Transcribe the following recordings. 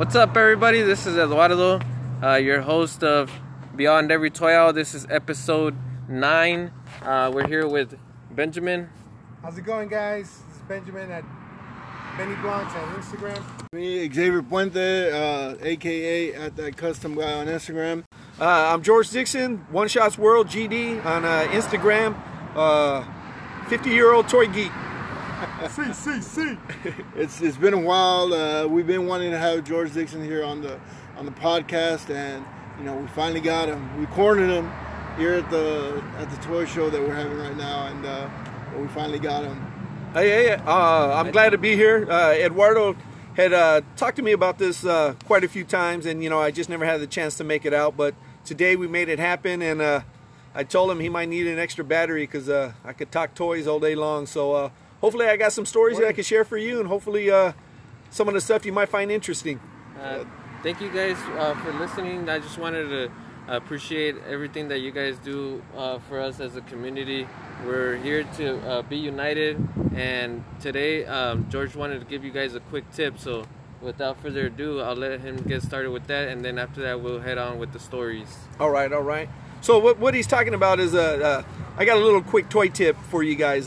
What's up, everybody? This is Eduardo, your host of Beyond Every Toy Aisle. This is episode 9. We're here with Benjamin. How's it going, guys? This is Benjamin at Benny Blanc on Instagram. Me, Xavier Puente, a.k.a. at that custom guy on Instagram. I'm George Dixon, One Shots World GD on Instagram. 50-year-old toy geek. See. It's been a while. We've been wanting to have George Dixon here on the podcast, and you know, we finally got him. We cornered him here at the toy show that we're having right now, and we finally got him. Hey, I'm glad to be here. Eduardo had talked to me about this quite a few times, and you know, I just never had the chance to make it out. But today we made it happen, and I told him he might need an extra battery because I could talk toys all day long. So. Hopefully I got some stories that I can share for you, and hopefully some of the stuff you might find interesting. Thank you guys for listening. I just wanted to appreciate everything that you guys do for us as a community. We're here to be united, and today George wanted to give you guys a quick tip. So without further ado, I'll let him get started with that, and then after that we'll head on with the stories. All right. So what he's talking about is I got a little quick toy tip for you guys.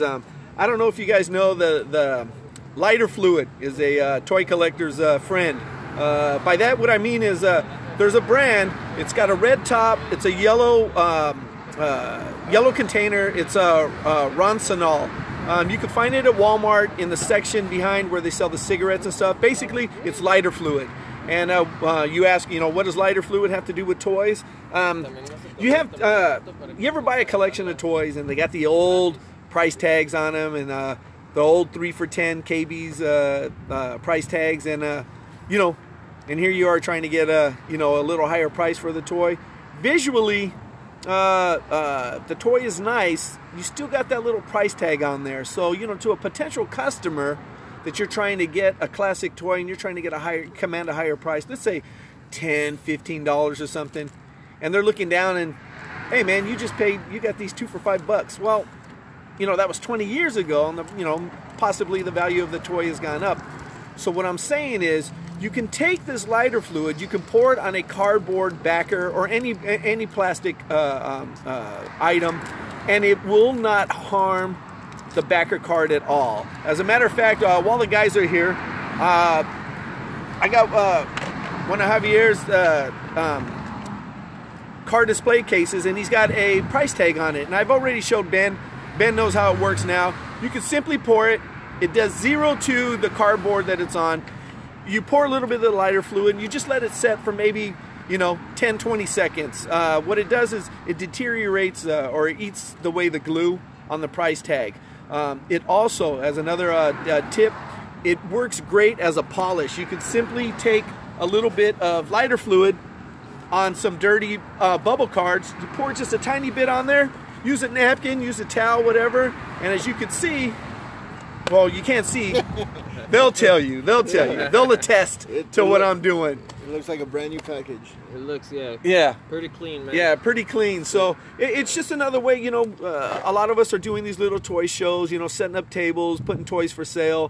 I don't know if you guys know the lighter fluid is a toy collector's friend. By that, what I mean is there's a brand. It's got a red top. It's a yellow container. It's Ronsanol. You can find it at Walmart in the section behind where they sell the cigarettes and stuff. Basically, it's lighter fluid. And you ask, you know, what does lighter fluid have to do with toys? You ever buy a collection of toys and they got the old price tags on them, and the old 3 for $10 KB's price tags, and you know, and here you are trying to get a little higher price for the toy. Visually, the toy is nice. You still got that little price tag on there, so you know, to a potential customer that you're trying to get a classic toy and you're trying to get a higher price, let's say $10, $15 or something, and they're looking down and, hey man, you got these 2 for $5. Well, you know, that was 20 years ago, and you know, possibly the value of the toy has gone up. So what I'm saying is, you can take this lighter fluid, you can pour it on a cardboard backer or any plastic item, and it will not harm the backer card at all. As a matter of fact, while the guys are here, I got one of Javier's car display cases, and he's got a price tag on it, and I've already showed Ben. Ben knows how it works now. You can simply pour it. It does zero to the cardboard that it's on. You pour a little bit of the lighter fluid, and you just let it set for maybe, you know, 10, 20 seconds. What it does is it deteriorates or it eats away the glue on the price tag. It also, as another tip, it works great as a polish. You can simply take a little bit of lighter fluid on some dirty bubble cards. You pour just a tiny bit on there. Use a napkin, use a towel, whatever, and as you can see, well, you can't see, they'll tell you, they'll attest to what I'm doing. It looks like a brand new package. It looks, yeah. Pretty clean, man. Yeah, pretty clean. So it's just another way, you know, a lot of us are doing these little toy shows, you know, setting up tables, putting toys for sale.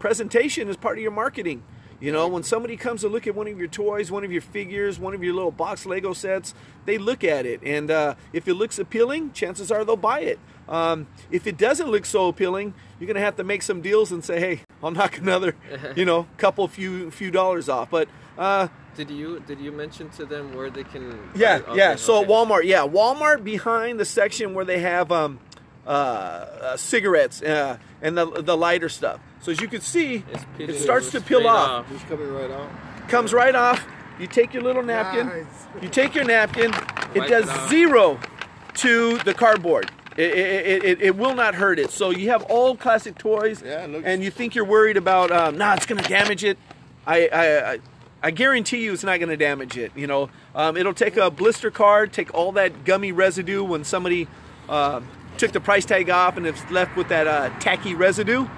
Presentation is part of your marketing. You know, when somebody comes to look at one of your toys, one of your figures, one of your little box Lego sets, they look at it. And if it looks appealing, chances are they'll buy it. If it doesn't look so appealing, you're going to have to make some deals and say, hey, I'll knock another, you know, few dollars off. But did you mention to them where they can? Yeah. So okay. Walmart behind the section where they have cigarettes and the lighter stuff. So as you can see, it starts to peel off. It's coming right off. Comes right off. You take your little napkin. Nice. You take your napkin. It does zero to the cardboard. It will not hurt it. So you have old classic toys, and you think you're worried about, it's going to damage it. I guarantee you it's not going to damage it. You know, it'll take a blister card, take all that gummy residue when somebody took the price tag off and it's left with that tacky residue.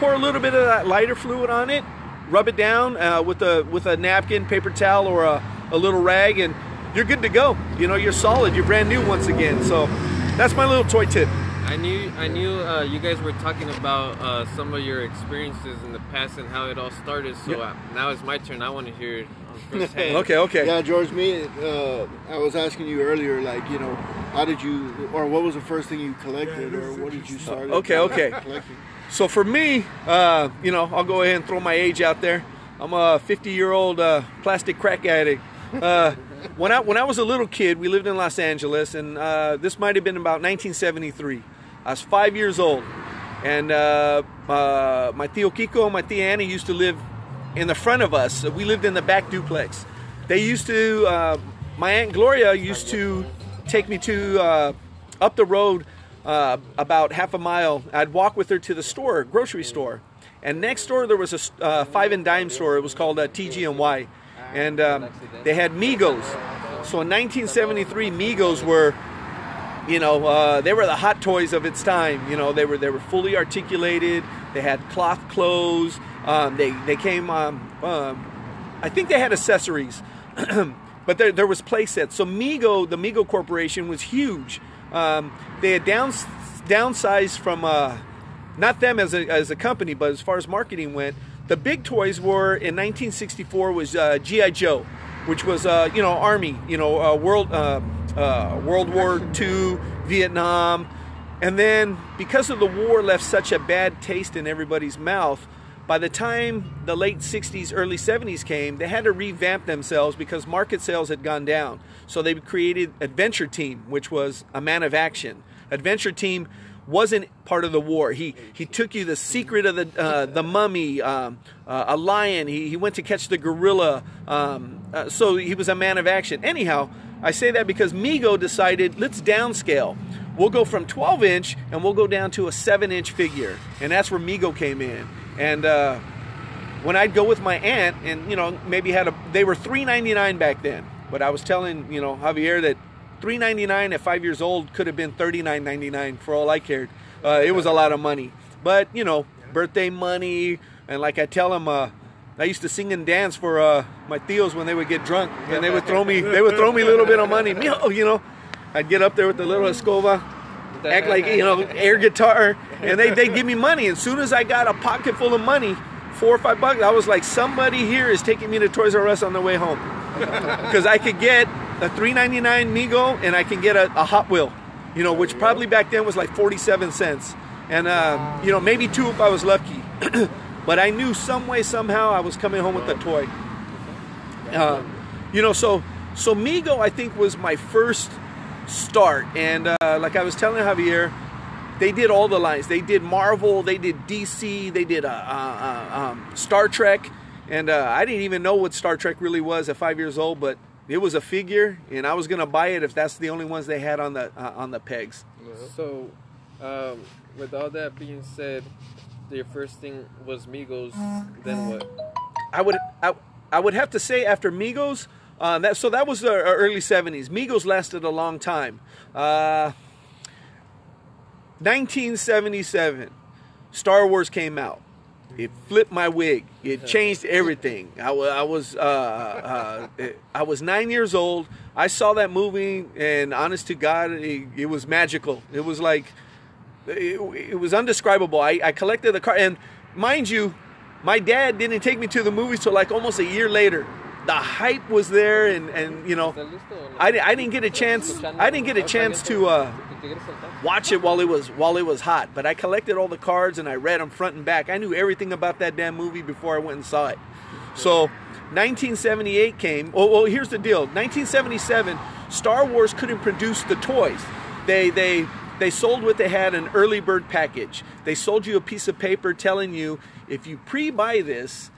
Pour a little bit of that lighter fluid on it, rub it down with a napkin, paper towel, or a little rag, and you're good to go. You know, you're solid. You're brand new once again. So that's my little toy tip. I knew you guys were talking about some of your experiences in the past and how it all started. So yeah. Now it's my turn. I want to hear it firsthand. Okay. Yeah, George. I was asking you earlier, like, you know, how did you, or what was the first thing you collected, or what did you start? Collecting? So for me, you know, I'll go ahead and throw my age out there. I'm a 50-year-old plastic crack addict. When I was a little kid, we lived in Los Angeles, and this might have been about 1973. I was 5 years old, and my tío Kiko and my tía Annie used to live in the front of us. We lived in the back duplex. They used to, my Aunt Gloria used to take me to, up the road about half a mile. I'd walk with her to the store, grocery store. And next door, there was a 5 and dime store. It was called TG&Y. And they had Migos. So in 1973, Migos were, you know, they were the hot toys of its time. You know, they were fully articulated. They had cloth clothes. They came. I think they had accessories, but there was play sets. So Mego, the Mego Corporation, was huge. They had downsized from not them as a company, but as far as marketing went. The big toys were, in 1964, was G.I. Joe, which was, you know, Army, you know, World War II, Vietnam. And then, because of the war, left such a bad taste in everybody's mouth, by the time the late 60s, early 70s came, they had to revamp themselves because market sales had gone down. So they created Adventure Team, which was a man of action. Adventure Team wasn't part of the war. He took you the secret of the mummy, a lion. He went to catch the gorilla. So he was a man of action. Anyhow, I say that because Mego decided, let's downscale. We'll go from 12-inch and we'll go down to a 7-inch figure. And that's where Mego came in. And when I'd go with my aunt, and, you know, maybe they were $3.99 back then. But I was telling, you know, Javier that $3.99 at 5 years old could have been $39.99 for all I cared. It was a lot of money. But, you know, birthday money. And like I tell them, I used to sing and dance for my tios when they would get drunk. And they would throw me a little bit of money. You know, I'd get up there with the little escoba, act like, you know, air guitar. And they'd give me money. As soon as I got a pocket full of money, $4 or $5, I was like, somebody here is taking me to Toys R Us on the way home. Because I could get a $3.99 Mego, and I can get a Hot Wheel, you know, which probably back then was like 47 cents. And, you know, maybe two if I was lucky. But I knew some way, somehow, I was coming home with a toy. You know, so Mego, I think, was my first start. And like I was telling Javier, they did all the lines. They did Marvel, they did DC, they did Star Trek. And I didn't even know what Star Trek really was at 5 years old, but it was a figure, and I was gonna buy it if that's the only ones they had on the pegs. So, with all that being said, your first thing was Migos. Then what? I would have to say after Migos, that was the early '70s. Migos lasted a long time. 1977, Star Wars came out. It flipped my wig. It changed everything. I was 9 years old. I saw that movie, and honest to God, it was magical. It was like, it was indescribable. I collected the car, and mind you, my dad didn't take me to the movies till like almost a year later. The hype was there, and you know, I didn't get a chance. I didn't get a chance to watch it while it was hot. But I collected all the cards and I read them front and back. I knew everything about that damn movie before I went and saw it. So 1978 came. Well, here's the deal. 1977, Star Wars couldn't produce the toys. They sold what they had, an early bird package. They sold you a piece of paper telling you, if you pre-buy this,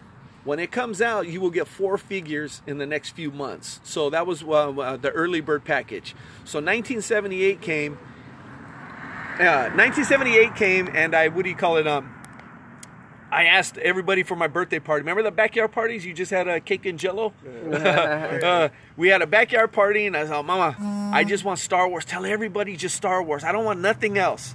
when it comes out, you will get 4 figures in the next few months. So that was the early bird package. So 1978 came. 1978 came, and I asked everybody for my birthday party. Remember the backyard parties? You just had a cake and jello? We had a backyard party, and I said, Mama, I just want Star Wars. Tell everybody just Star Wars. I don't want nothing else.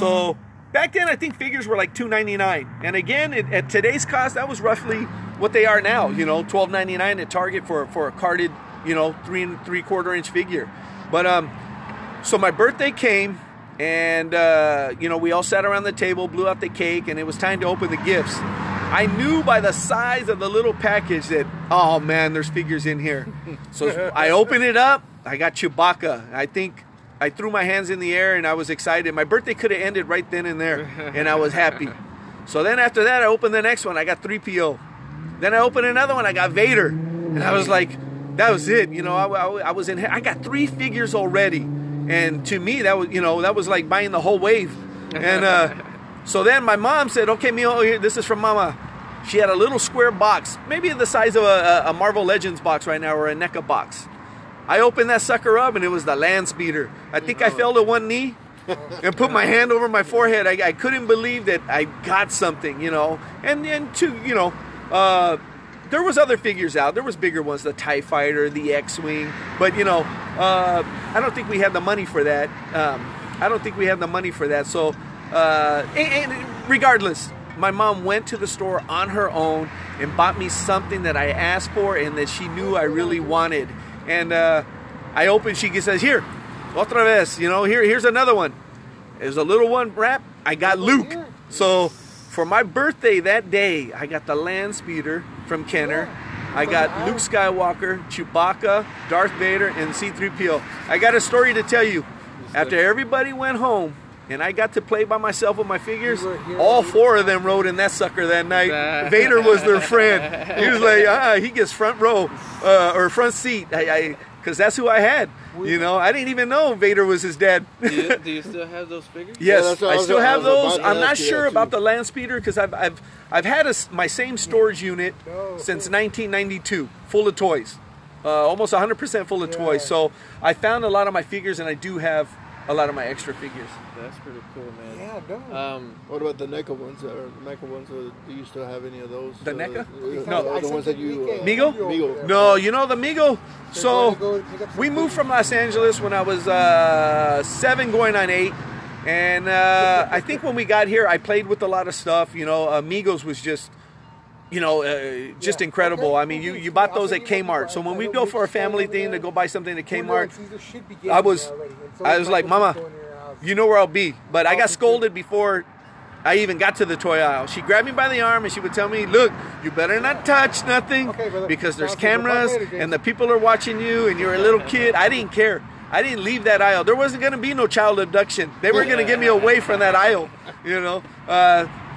So back then, I think figures were like $2.99. And again, at today's cost, that was roughly what they are now. You know, $12.99 at Target for a carded, you know, 3 and 3/4 inch figure. But so my birthday came. And, you know, we all sat around the table, blew out the cake, and it was time to open the gifts. I knew by the size of the little package that, oh, man, there's figures in here. So I opened it up. I got Chewbacca. I think I threw my hands in the air, and I was excited. My birthday could have ended right then and there, and I was happy. So then after that, I opened the next one. I got 3PO. Then I opened another one. I got Vader. And I was like, that was it. You know, I was in. I got 3 figures already. And to me, that was, you know, that was like buying the whole wave. And so then my mom said, okay, mijo, here, this is from Mama. She had a little square box, maybe the size of a Marvel Legends box right now, or a NECA box. I opened that sucker up, and it was the Landspeeder. I think I fell to one knee and put my hand over my forehead. I couldn't believe that I got something, you know. And to, you know, there was other figures out. There was bigger ones, the TIE Fighter, the X-Wing. But, you know, I don't think we had the money for that. So, and regardless, my mom went to the store on her own and bought me something that I asked for and that she knew I really wanted. And I opened, she says, here, otra vez, you know, here's another one. It was a little one wrap. I got Luke. So for my birthday that day, I got the Landspeeder from Kenner. I got Luke Skywalker, Chewbacca, Darth Vader, and C-3PO. I got a story to tell you. After everybody went home and I got to play by myself with my figures, all 4 of them rode in that sucker that night. Vader was their friend. He was like, he gets front row, or front seat, because that's who I had. You know, I didn't even know Vader was his dad. Do you still have those figures? Yes, yeah, I still have those. I'm not sure about the Landspeeder because I've had my same storage unit since 1992, full of toys, almost 100% full of toys. So I found a lot of my figures, and I do have a lot of my extra figures. That's pretty cool, man. Yeah, what about the NECA ones? Do you still have any of those? The NECA? No. The ones that you... Mego? No, you know the Mego? So we moved from Los Angeles when I was 7 going on 8. And I think when we got here, I played with a lot of stuff. You know, Migos was just... You know, just incredible. I mean, you bought those at Kmart. So when we go for a family thing to go buy something at Kmart, I was like, Mama, you know where I'll be. But I got scolded before I even got to the toy aisle. She grabbed me by the arm and she would tell me, look, you better not touch nothing because there's cameras and the people are watching you and you're a little kid. I didn't care. I didn't leave that aisle. There wasn't going to be no child abduction. They were going to get me away from that aisle, you know.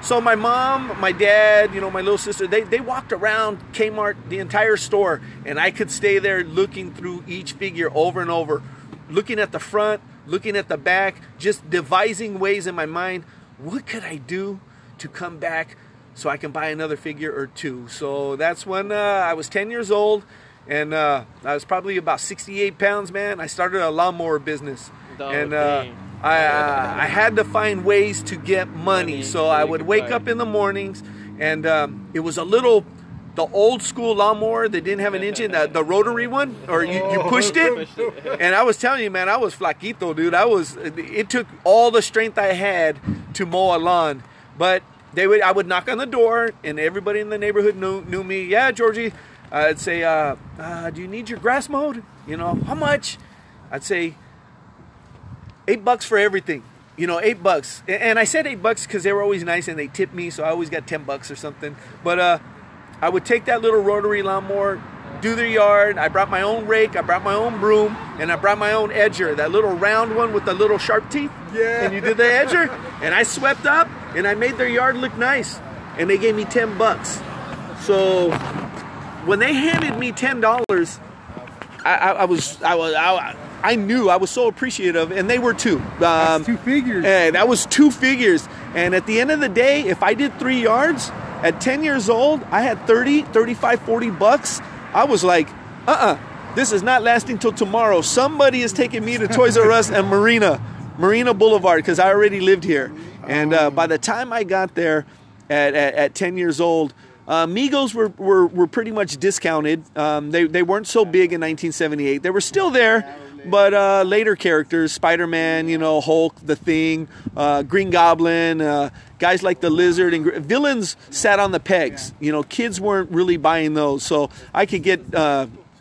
So my mom, my dad, you know, my little sister, they walked around Kmart, the entire store, and I could stay there looking through each figure over and over, looking at the front, looking at the back, just devising ways in my mind, what could I do to come back so I can buy another figure or two? So that's when I was 10 years old, and I was probably about 68 pounds, man. I started a lawnmower business. I had to find ways to get money, so I would wake up in the mornings, and it was the old school lawnmower that didn't have an engine, the rotary one, or you pushed it, and I was telling you, man, I was flaquito, dude. It took all the strength I had to mow a lawn, but I would knock on the door, and everybody in the neighborhood knew me. Yeah, Georgie, I'd say, do you need your grass mowed? You know, how much? I'd say, $8 for everything, you know, $8. And I said $8 because they were always nice and they tipped me, so I always got $10 or something. But I would take that little rotary lawnmower, do their yard. I brought my own rake, I brought my own broom, and I brought my own edger, that little round one with the little sharp teeth. Yeah. And you did the edger, and I swept up, and I made their yard look nice, and they gave me $10. So when they handed me $10, I knew I was so appreciative, and they were too. That's 2 figures. That was 2 figures. And at the end of the day, if I did 3 yards, at 10 years old, I had 30, 35, $40. I was like, this is not lasting till tomorrow. Somebody is taking me to Toys R Us and Marina Boulevard, because I already lived here. And by the time I got there at 10 years old, Migos were pretty much discounted. They weren't so big in 1978. They were still there. But later characters, Spider-Man, you know, Hulk, The Thing, Green Goblin, guys like the Lizard, and villains sat on the pegs. You know, kids weren't really buying those. So I could get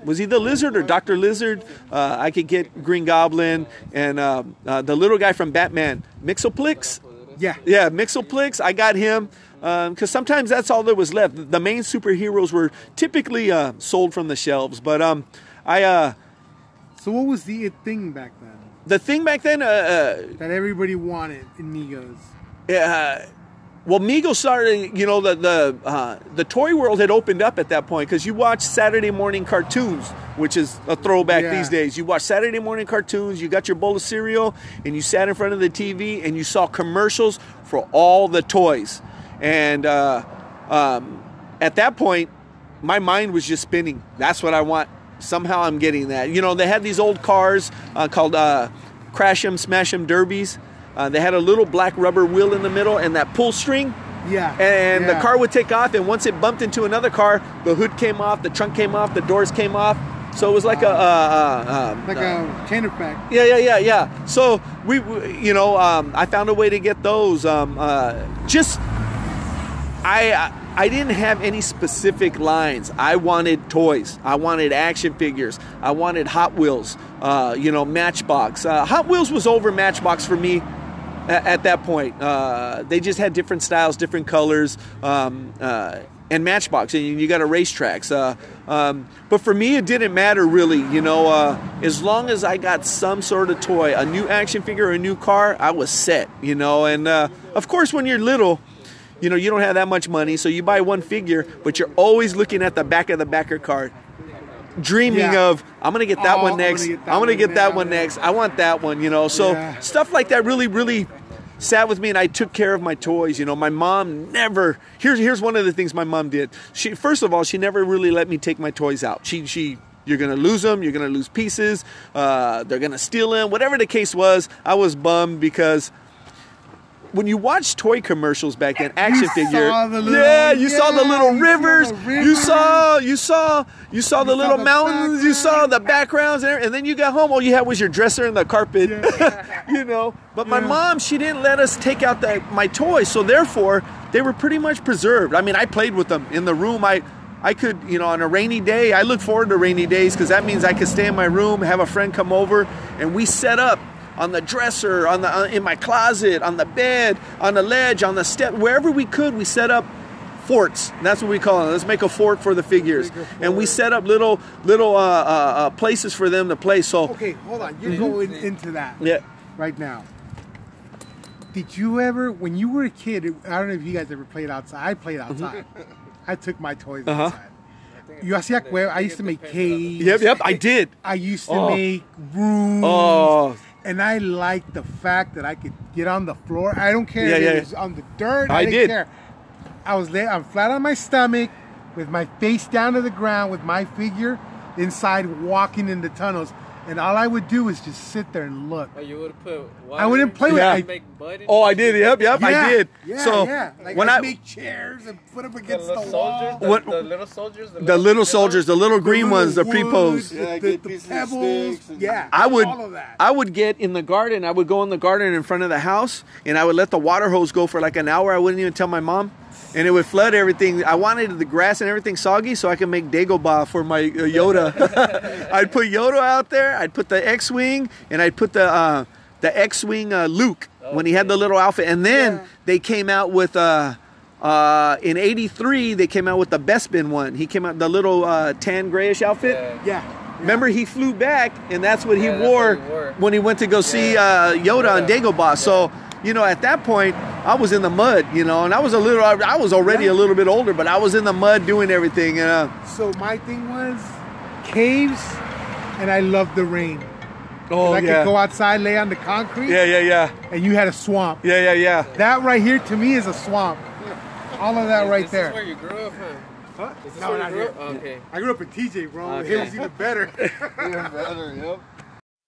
was either Lizard or Dr. Lizard. I could get Green Goblin and the little guy from Batman, Mixoplix. Yeah. Yeah, Mixoplix. I got him. Because sometimes that's all that was left. The main superheroes were typically sold from the shelves. But so what was the it thing back then? The thing back then that everybody wanted in Migos. Yeah. Well, Mego started, you know, the toy world had opened up at that point because you watch Saturday morning cartoons, which is a throwback these days. You watch Saturday morning cartoons, you got your bowl of cereal, and you sat in front of the TV and you saw commercials for all the toys. And at that point, my mind was just spinning. That's what I want. Somehow I'm getting that. You know, they had these old cars called Crash 'em, Smash 'em Derbies. They had a little black rubber wheel in the middle and that pull string. Yeah. And the car would take off, and once it bumped into another car, the hood came off, the trunk came off, the doors came off. So it was like a canter pack. Yeah. So we you know, I found a way to get those. I didn't have any specific lines. I wanted toys. I wanted action figures. I wanted Hot Wheels. You know, Matchbox. Hot Wheels was over Matchbox for me. At that point, they just had different styles, different colors, and Matchbox, and you got a racetracks. But for me, it didn't matter really. You know, as long as I got some sort of toy, a new action figure, or a new car, I was set. You know, and of course, when you're little, you know, you don't have that much money, so you buy one figure, but you're always looking at the back of the backer card, dreaming of, I'm going to get that one next. I'm going to get that one next. I want that one, you know. So stuff like that really, really sat with me, and I took care of my toys. You know, my mom never, here's one of the things my mom did. She, first of all, she never really let me take my toys out. She you're going to lose them. You're going to lose pieces. They're going to steal them. Whatever the case was, I was bummed because when you watch toy commercials back then, action figure, saw the little rivers, you saw the little mountains, you saw the backgrounds, and then you got home, all you had was your dresser and the carpet, you know. But my mom, she didn't let us take out my toys, so therefore, they were pretty much preserved. I mean, I played with them in the room. I could, you know, on a rainy day, I look forward to rainy days because that means I could stay in my room, have a friend come over, and we set up on the dresser, in my closet, on the bed, on the ledge, on the step, wherever we could, we set up forts. That's what we call them. Let's make a fort for the figures. And we set up little places for them to play. So okay, hold on. You're going into that right now. Did you ever, when you were a kid, I don't know if you guys ever played outside. I played outside. I took my toys outside. I used to make caves. Yep, I did. I used to make rooms. And I liked the fact that I could get on the floor. I don't care if it was on the dirt. I didn't care. I was laying, I'm flat on my stomach with my face down to the ground with my figure inside walking in the tunnels. And all I would do is just sit there and look. Oh, you would put water. I wouldn't play with it. I did. Yep. I did. Yeah. Like when I make chairs and put them against the wall. The little soldiers. The little green ones. The pre-posed. Yeah, the pebbles. Yeah. I would. All of that. I would get in the garden. I would go in the garden in front of the house, and I would let the water hose go for like an hour. I wouldn't even tell my mom. And it would flood everything. I wanted the grass and everything soggy so I could make Dagobah for my Yoda. I'd put Yoda out there. I'd put the X-Wing, and I'd put the X-Wing Luke when he had the little outfit. And then they came out with, in 83, they came out with the Bespin one. He came out, the little tan grayish outfit. Yeah. Remember, he flew back, and that's what he wore when he went to go see Yoda and Dagobah. Yeah. So, you know, at that point, I was in the mud, you know, and I was already a little bit older, but I was in the mud doing everything. So my thing was caves, and I loved the rain. Oh, I could go outside, lay on the concrete. Yeah. And you had a swamp. Yeah. That right here, to me, is a swamp. All of that right there. This is where you grew up, huh? No, not here. Oh, okay. I grew up in TJ, bro. Okay. It was even better. Yep.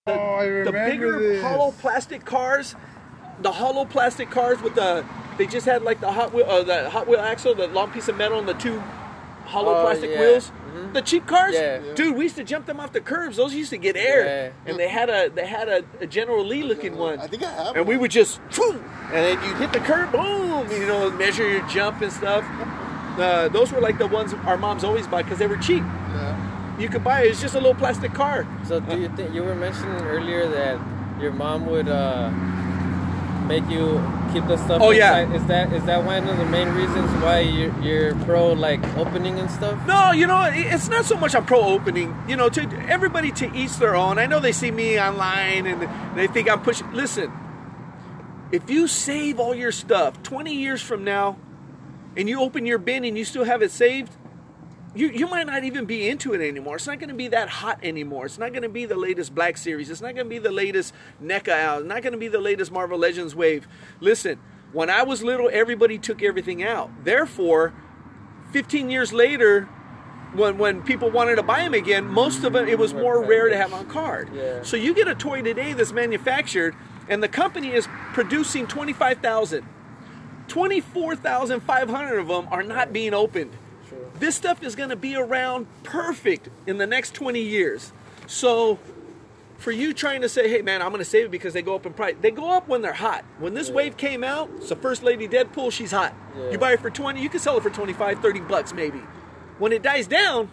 Oh, I remember the bigger hollow plastic cars. The hollow plastic cars with they just had like the Hot Wheel axle, the long piece of metal, and the two hollow plastic wheels. Mm-hmm. The cheap cars, dude, we used to jump them off the curbs. Those used to get air, and they had a General Lee looking one. I think I have. And we would just, and then you hit the curb, boom, you know, measure your jump and stuff. Those were like the ones our moms always buy because they were cheap. Yeah. you could buy it. It's just a little plastic car. So do you think, you were mentioning earlier that your mom would make you keep the stuff inside. Is that one of the main reasons why you're pro like opening and stuff? No, you know, it's not so much I'm pro opening. You know, to everybody, to each their own. I know they see me online and they think I'm pushing. Listen, if you save all your stuff 20 years from now and you open your bin and you still have it saved, you might not even be into it anymore. It's not going to be that hot anymore. It's not going to be the latest Black Series. It's not going to be the latest NECA out. It's not going to be the latest Marvel Legends wave. Listen, when I was little, everybody took everything out. Therefore, 15 years later, when people wanted to buy them again, most of them, it was more rare to have on card. Yeah. So you get a toy today that's manufactured, and the company is producing 25,000. 24,500 of them are not being opened. True. This stuff is going to be around perfect in the next 20 years. So for you trying to say, hey, man, I'm going to save it because they go up in price. They go up when they're hot. When this wave came out, so First Lady Deadpool, she's hot. Yeah. You buy it for 20, you can sell it for 25, 30 bucks maybe. When it dies down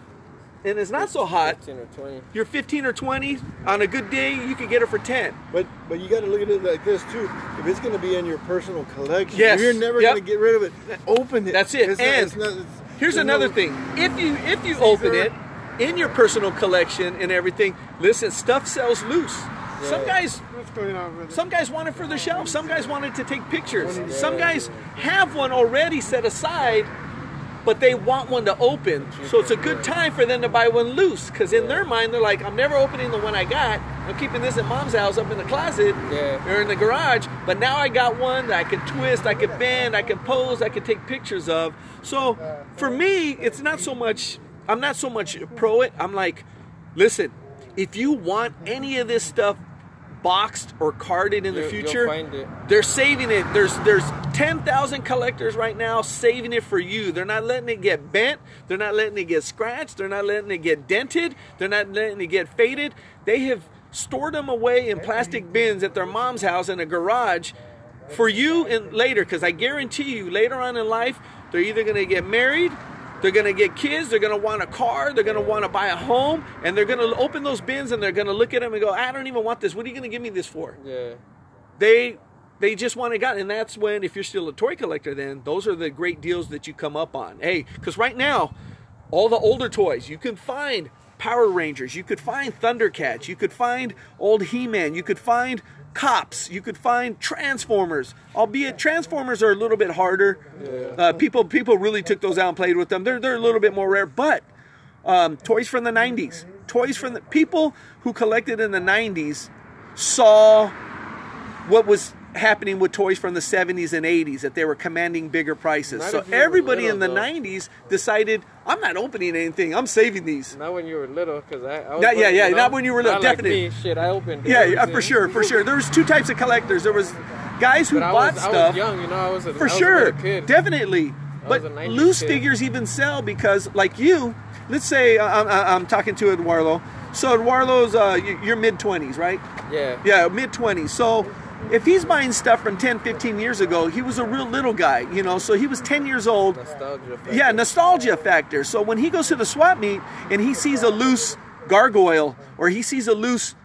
and it's not so hot, 15 or 20. You're 15 or 20. On a good day, you could get it for 10. But you got to look at it like this, too. If it's going to be in your personal collection, you're never going to get rid of it. Open it. That's it. Here's another thing. If you open it in your personal collection and everything, listen, stuff sells loose. Yeah. Some guys want it for their shelf. Some guys want it to take pictures. Yeah. Some guys have one already set aside, but they want one to open. So it's a good time for them to buy one loose, because in their mind, they're like, I'm never opening the one I got. I'm keeping this at mom's house up in the closet or in the garage. But now I got one that I can twist, I can bend, I can pose, I can take pictures of. So for me, it's not so much, I'm not so much pro it. I'm like, listen, if you want any of this stuff boxed or carded in the future, they're saving it. There's 10,000 collectors right now saving it for you. They're not letting it get bent. They're not letting it get scratched. They're not letting it get dented. They're not letting it get faded. They have stored them away in plastic bins at their mom's house in a garage for you and later, because I guarantee you later on in life, they're either going to get married, they're going to get kids, they're going to want a car, they're going to want to buy a home, and they're going to open those bins and they're going to look at them and go, I don't even want this. What are you going to give me this for? Yeah. They just want it gotten. And that's when, if you're still a toy collector then, those are the great deals that you come up on. Hey, because right now, all the older toys, you can find Power Rangers, you could find Thundercats, you could find old He-Man, you could find Cops, you could find Transformers, albeit Transformers are a little bit harder. Yeah. People really took those out and played with them. They're a little bit more rare, but toys from the 90s, toys from the people who collected in the 90s saw what was happening with toys from the 70s and 80s, that they were commanding bigger prices. So everybody in the 90s decided, I'm not opening anything, I'm saving these. Not when you were little, because I was not when you were little, definitely. Shit, I opened. Yeah, for sure. There was two types of collectors. There was guys who bought stuff. I was young, you know. I was a kid. Definitely. But loose figures even sell, because, like you, let's say I'm talking to Eduardo. So Eduardo's you're mid 20s, right? Yeah. Yeah, mid 20s. So if he's buying stuff from 10, 15 years ago, he was a real little guy, you know, so he was 10 years old. Nostalgia factor. Yeah, nostalgia factor. So when he goes to the swap meet and he sees a loose gargoyle, or he sees a loose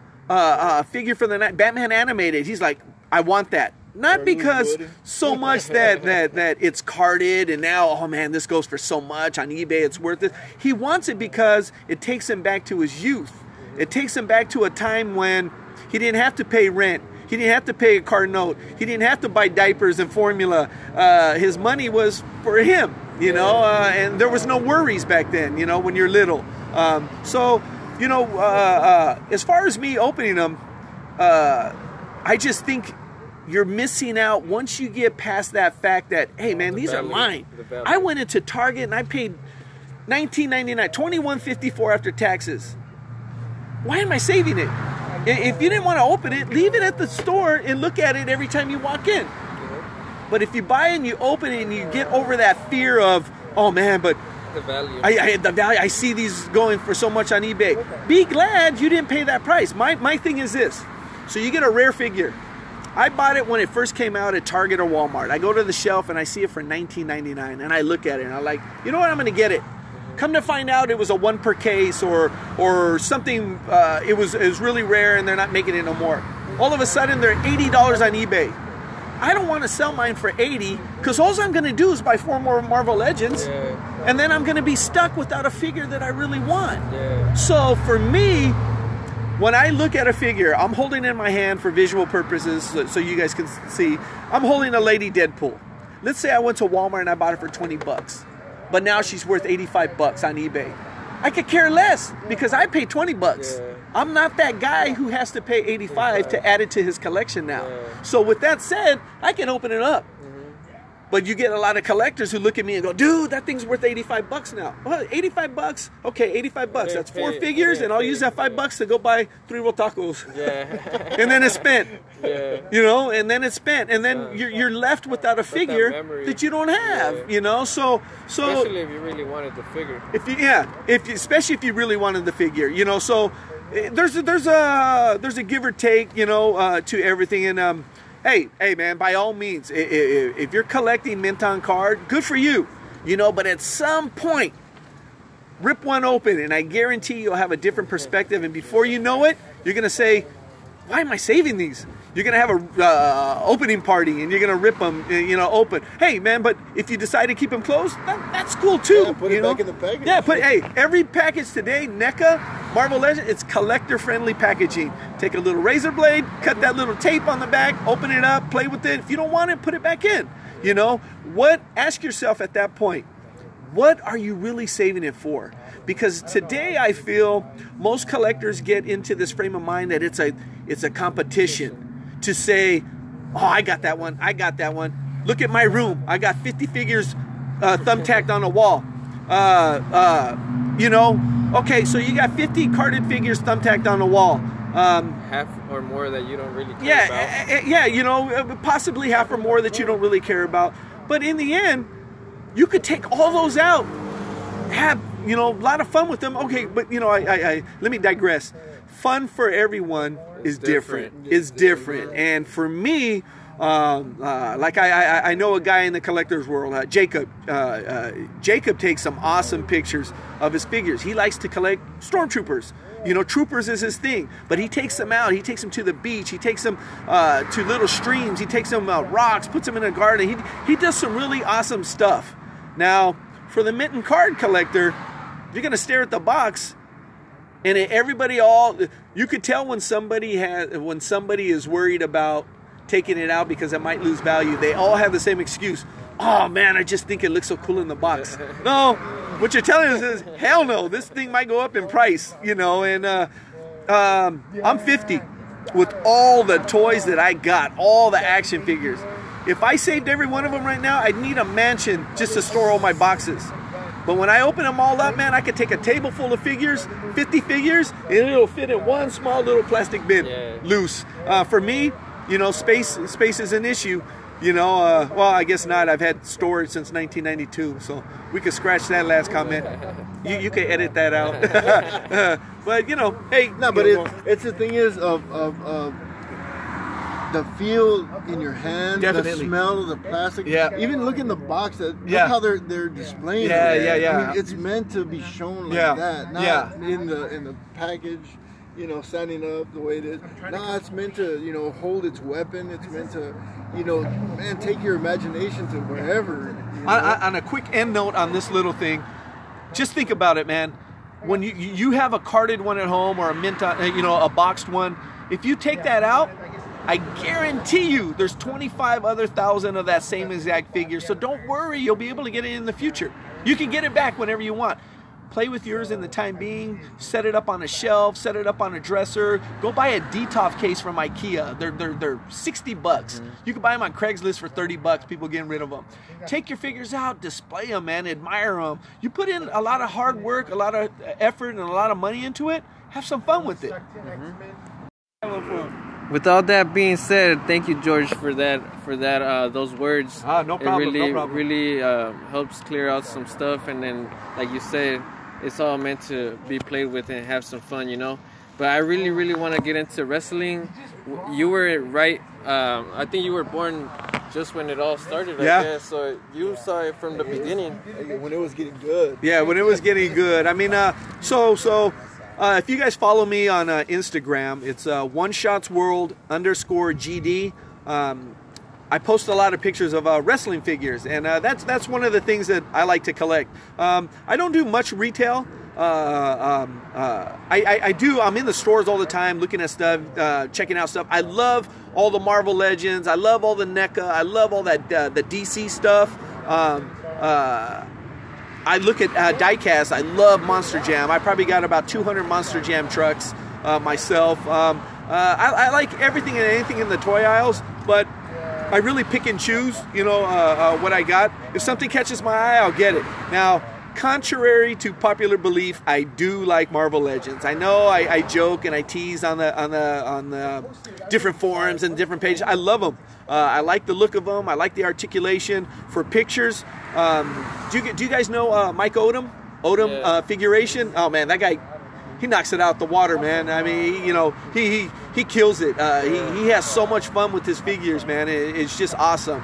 figure from the Batman animated, he's like, I want that. Not because so much that it's carded and now, oh man, this goes for so much on eBay, it's worth it. He wants it because it takes him back to his youth. It takes him back to a time when he didn't have to pay rent. He didn't have to pay a car note. He didn't have to buy diapers and formula. His money was for him, you know, and there was no worries back then, you know, when you're little. As far as me opening them, I just think you're missing out once you get past that fact that, hey, man, these are mine. I went into Target and I paid $19.99, $21.54 after taxes. Why am I saving it? If you didn't want to open it, leave it at the store and look at it every time you walk in. But if you buy and you open it and you get over that fear of, oh man, but the value. I see these going for so much on eBay. Be glad you didn't pay that price. My thing is this. So you get a rare figure. I bought it when it first came out at Target or Walmart. I go to the shelf and I see it for $19.99 and I look at it and I'm like, you know what, I'm going to get it. Come to find out, it was a one per case or something. It was really rare, and they're not making it no more. All of a sudden, they're $80 on eBay. I don't want to sell mine for $80 because all I'm going to do is buy 4 more Marvel Legends, yeah, and then I'm going to be stuck without a figure that I really want. Yeah. So for me, when I look at a figure, I'm holding in my hand for visual purposes so you guys can see. I'm holding a Lady Deadpool. Let's say I went to Walmart and I bought her for 20 bucks, but now she's worth 85 bucks on eBay. I could care less because I pay 20 bucks. Yeah. I'm not that guy who has to pay 85 to add it to his collection now. Yeah. So with that said, I can open it up. Mm-hmm. But you get a lot of collectors who look at me and go, dude, that thing's worth 85 bucks now. Well, 85 bucks? Okay, 85 bucks. That's 4 figures, and I'll use that 5 bucks to go buy 3 real tacos. Yeah. And then it's spent. Yeah. You know, and then it's spent. And then you're left without a figure that you don't have, you know? So especially if you really wanted the figure. Especially if you really wanted the figure, you know? So There's a give or take, you know, to everything. And hey man, by all means, if you're collecting mint on card, good for you, you know. But at some point, rip one open, and I guarantee you'll have a different perspective. And before you know it, you're gonna say, "Why am I saving these?" You're gonna have a opening party, and you're gonna rip them, you know, open. Hey man, but if you decide to keep them closed, that's cool too. Yeah, put it back in the package. Yeah, hey, every package today, NECA, Marvel Legends, it's collector-friendly packaging. Take a little razor blade, cut that little tape on the back, open it up, play with it. If you don't want it, put it back in. You know, ask yourself at that point, what are you really saving it for? Because today I feel most collectors get into this frame of mind that it's a competition to say, oh, I got that one. Look at my room. I got 50 figures thumbtacked on the wall. You know, okay, so you got 50 carded figures thumbtacked on the wall. Half or more that you don't really care about. Yeah, you know, possibly half or more that you don't really care about. But in the end, you could take all those out, have, you know, a lot of fun with them. Okay, but, you know, let me digress. Fun for everyone is different. It's different. And for me, like I know a guy in the collector's world, Jacob. Jacob takes some awesome pictures of his figures. He likes to collect stormtroopers. You know, troopers is his thing. But he takes them out. He takes them to the beach. He takes them to little streams. He takes them out rocks, puts them in a garden. He does some really awesome stuff. Now, for the mint and card collector, you're going to stare at the box. And you could tell when somebody is worried about taking it out because it might lose value. They all have the same excuse. Oh man, I just think it looks so cool in the box. No, what you're telling us is hell no, this thing might go up in price, you know. And I'm 50 with all the toys that I got, all the action figures. If I saved every one of them right now, I'd need a mansion just to store all my boxes. But when I open them all up, man, I could take a table full of figures, 50 figures, and it'll fit in one small little plastic bin, loose. For me, you know, space is an issue, you know. Well, I guess not. I've had storage since 1992, so we could scratch that last comment. You can edit that out. But, you know, hey. No, but it's the thing is of the feel in your hand, the smell of the plastic. Yeah. Even look in the box. Look how they're displaying it. Yeah. I mean, it's meant to be shown like that, not in the package. You know, standing up the way it is. No, it's meant to, you know, hold its weapon. It's meant to, you know, man, take your imagination to wherever. You know? On a quick end note on this little thing, just think about it, man. When you have a carded one at home or a mint, you know, a boxed one, if you take that out, I guarantee you there's 25 other thousand of that same exact figure. So don't worry, you'll be able to get it in the future. You can get it back whenever you want. Play with yours in the time being, set it up on a shelf, set it up on a dresser, go buy a Detolf case from Ikea. They're 60 bucks. Mm-hmm. You can buy them on Craigslist for 30 bucks, people getting rid of them. Take your figures out, display them, man, admire them. You put in a lot of hard work, a lot of effort, and a lot of money into it. Have some fun with it. Mm-hmm. With all that being said, thank you, George, for those words. No problem, it really helps clear out some stuff, and then, like you said, it's all meant to be played with and have some fun, you know. But I really, really want to get into wrestling. You were right. I think you were born just when it all started, I guess. So you saw it from the beginning. When it was getting good. Yeah, when it was getting good. I mean, so if you guys follow me on Instagram, it's oneshotsworld_GD. I post a lot of pictures of wrestling figures, and that's one of the things that I like to collect. I don't do much retail. I'm in the stores all the time looking at stuff, checking out stuff. I love all the Marvel Legends. I love all the NECA. I love all that the DC stuff. I look at diecast. I love Monster Jam. I probably got about 200 Monster Jam trucks myself. I like everything and anything in the toy aisles, but I really pick and choose, you know, what I got. If something catches my eye, I'll get it. Now, contrary to popular belief, I do like Marvel Legends. I know I joke and I tease on the different forums and different pages. I love them. I like the look of them. I like the articulation for pictures. Do you guys know Mike Odom? Figuration. Oh man, that guy, he knocks it out the water, man. I mean, he kills it. He has so much fun with his figures, man. It's just awesome.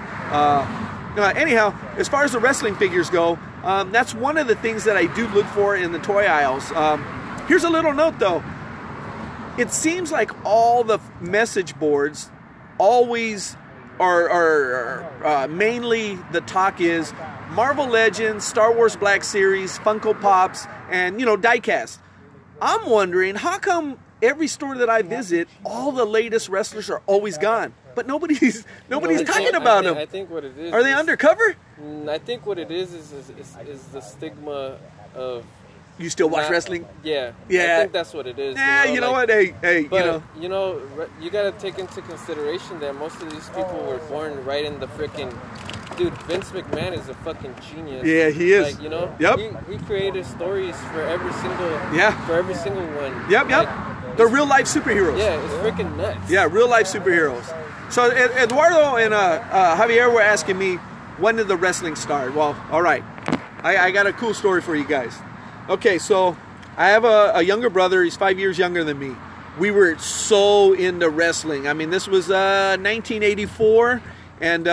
Anyhow, as far as the wrestling figures go, that's one of the things that I do look for in the toy aisles. Here's a little note, though. It seems like all the message boards always are mainly the talk is Marvel Legends, Star Wars Black Series, Funko Pops, and, diecast. I'm wondering, how come every store that I visit, all the latest wrestlers are always gone? But nobody's talking about them. I think what it is. Are they undercover? I think what it is the stigma of. You still watch wrestling? Yeah. Yeah. I think that's what it is. Yeah, you know what? Hey, but, you got to take into consideration that most of these people were born right in the freaking. Dude, Vince McMahon is a fucking genius. Yeah, he is. Like, Yep. He created stories for every single. Yeah. For every single one. Yep. Like, they're real life superheroes. Yeah, it's freaking nuts. Yeah, real life superheroes. So Eduardo and Javier were asking me, when did the wrestling start? Well, all right. I got a cool story for you guys. Okay, so I have a younger brother. He's 5 years younger than me. We were so into wrestling. I mean, this was 1984, and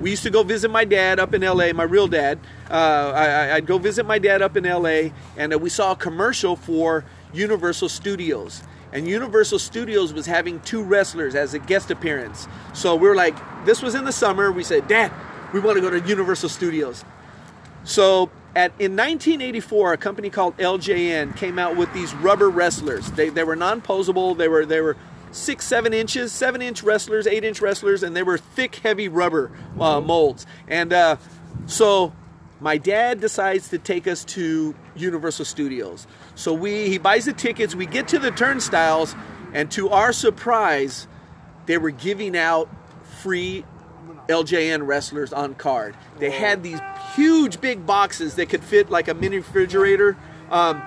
we used to go visit my dad up in L.A., my real dad. I'd go visit my dad up in L.A., and we saw a commercial for Universal Studios. And Universal Studios was having two wrestlers as a guest appearance. So we were like, this was in the summer. We said, Dad, we want to go to Universal Studios. So in 1984, a company called LJN came out with these rubber wrestlers. They were non-posable. They were 6-7 inches, 7-inch wrestlers, 8-inch wrestlers, and they were thick, heavy rubber molds. And so my dad decides to take us to Universal Studios. So he buys the tickets, we get to the turnstiles, and to our surprise, they were giving out free LJN wrestlers on card. They had these huge big boxes that could fit like a mini refrigerator. And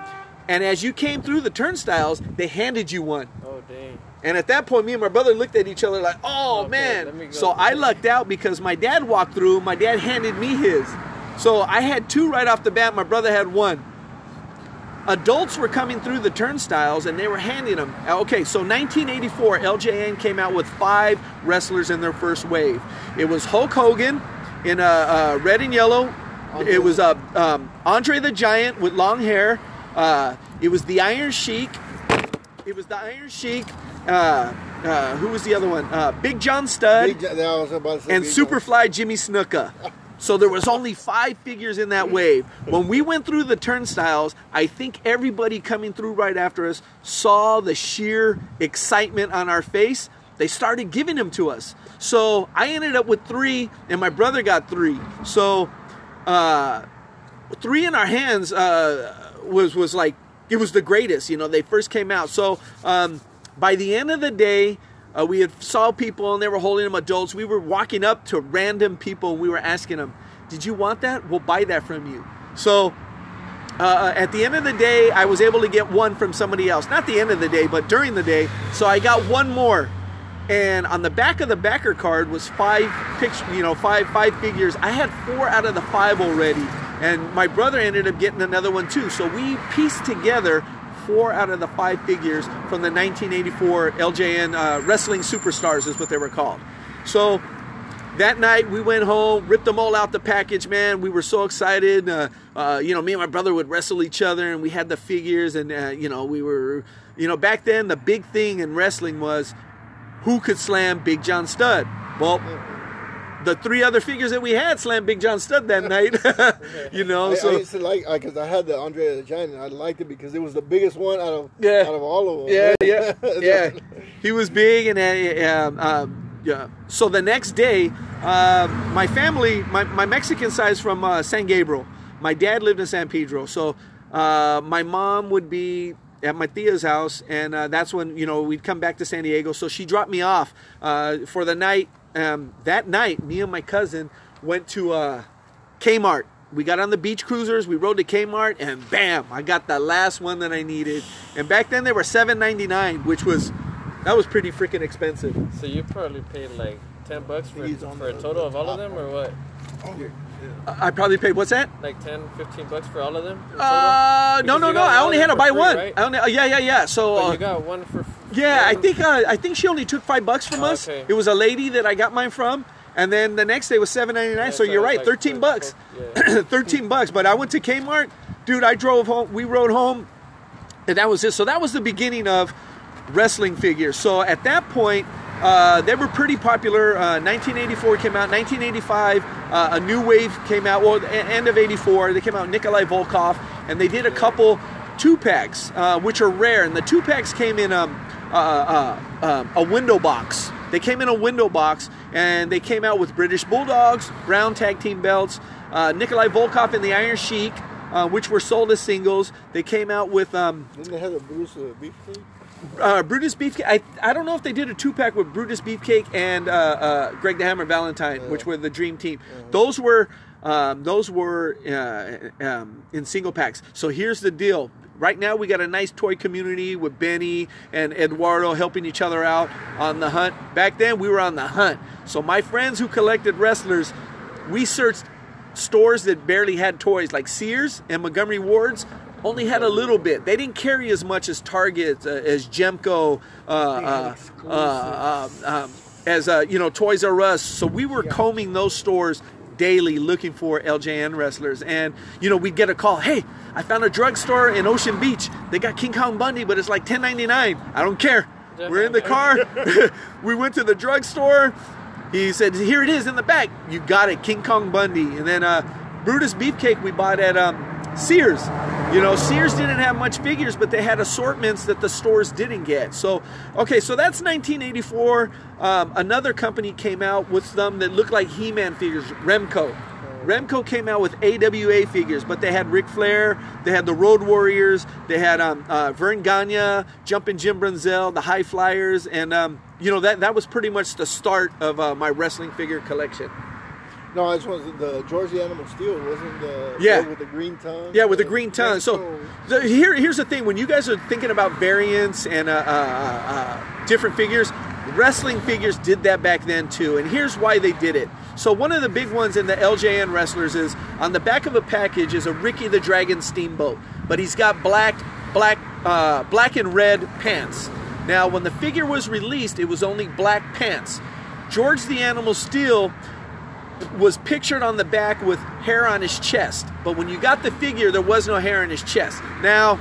as you came through the turnstiles, they handed you one. Oh, dang. And at that point, me and my brother looked at each other like, oh, okay, man. So I lucked out because my dad walked through, my dad handed me his. So I had two right off the bat. My brother had one. Adults were coming through the turnstiles, and they were handing them. Okay, so 1984, LJN came out with 5 wrestlers in their first wave. It was Hulk Hogan in red and yellow. It was Andre the Giant with long hair. It was the Iron Sheik. Who was the other one? Big John Studd. And Superfly Jimmy Snuka. So there was only 5 figures in that wave. When we went through the turnstiles, I think everybody coming through right after us saw the sheer excitement on our face. They started giving them to us. So I ended up with 3, and my brother got 3. So 3 in our hands was like, it was the greatest. They first came out. So by the end of the day, we had saw people, and they were holding them, adults. We were walking up to random people, and we were asking them, did you want that? We'll buy that from you. So at the end of the day, I was able to get one from somebody else. Not the end of the day, but during the day. So I got one more. And on the back of the backer card was 5 figures. I had 4 out of the 5 already. And my brother ended up getting another one too. So we pieced together 4 out of the 5 figures from the 1984 LJN Wrestling Superstars is what they were called. So that night we went home, ripped them all out the package, man. We were so excited. You know, me and my brother would wrestle each other, and we had the figures, and you know, we were, you know, back then the big thing in wrestling was who could slam Big John Studd. Well, the three other figures that we had slammed Big John Studd that night. You know, I used to like, because I had the Andre the Giant, and I liked it because it was the biggest one out of all of them. Yeah, yeah, yeah. He was big, and yeah. So the next day, my family, my Mexican side's from San Gabriel. My dad lived in San Pedro, so my mom would be at my tia's house, and that's when, you know, we'd come back to San Diego. So she dropped me off for the night. That night, me and my cousin went to Kmart. We got on the beach cruisers, we rode to Kmart, and bam, I got the last one that I needed. And back then they were $7.99, which was, that was pretty freaking expensive. So you probably paid like 10 bucks for a total of all of them, or what? I probably paid, what's that? Like 10, 15 bucks for all of them? No. I only had to buy one. Right? I only, yeah. So you got one for free. Yeah, I think she only took $5 from us. Okay. It was a lady that I got mine from, and then the next day was $7.99. Yeah, so you're right, like 13 bucks. Yeah. 13 bucks. But I went to Kmart, dude. I drove home. We rode home, and that was it. So that was the beginning of wrestling figures. So at that point, they were pretty popular. 1984 came out. 1985, a new wave came out. Well, end of '84, they came out. Nikolai Volkoff, and they did a couple 2-packs, which are rare. And the 2-packs came in a window box. They came in a window box, and they came out with British Bulldogs, brown tag team belts, Nikolai Volkoff and the Iron Sheik, which were sold as singles. They came out with... Didn't they have a Brutus Beefcake? Brutus Beefcake. I don't know if they did a 2-pack with Brutus Beefcake and Greg the Hammer Valentine, which were the Dream Team. Those were in single packs. So here's the deal. Right now, we got a nice toy community with Benny and Eduardo helping each other out on the hunt. Back then, we were on the hunt. So my friends who collected wrestlers, we searched stores that barely had toys, like Sears and Montgomery Ward's only had a little bit. They didn't carry as much as Target, as Gemco, as you know, Toys R Us. So we were combing those stores daily looking for LJN wrestlers, and you know, we'd get a call, hey, I found a drugstore in Ocean Beach, they got King Kong Bundy, but it's like $10.99. I don't care, we're in the car. We went to the drugstore, he said, here it is in the back, you got it, King Kong Bundy. And then Brutus Beefcake we bought at Sears. You know, Sears didn't have much figures, but they had assortments that the stores didn't get. So, okay, so that's 1984. Another company came out with them that looked like He-Man figures, Remco. Remco came out with AWA figures, but they had Ric Flair, they had the Road Warriors, they had Vern Gagne, Jumpin' Jim Brunzel, the High Flyers, and, you know, that was pretty much the start of my wrestling figure collection. No, I just wanted the George the Animal Steel, wasn't the with the green tongue? Yeah, with the green tongue. So here's the thing. When you guys are thinking about variants and different figures, wrestling figures did that back then too. And here's why they did it. So one of the big ones in the LJN wrestlers is on the back of a package is a Ricky the Dragon Steamboat. But he's got black and red pants. Now, when the figure was released, it was only black pants. George the Animal Steel was pictured on the back with hair on his chest, but when you got the figure, there was no hair on his chest. Now,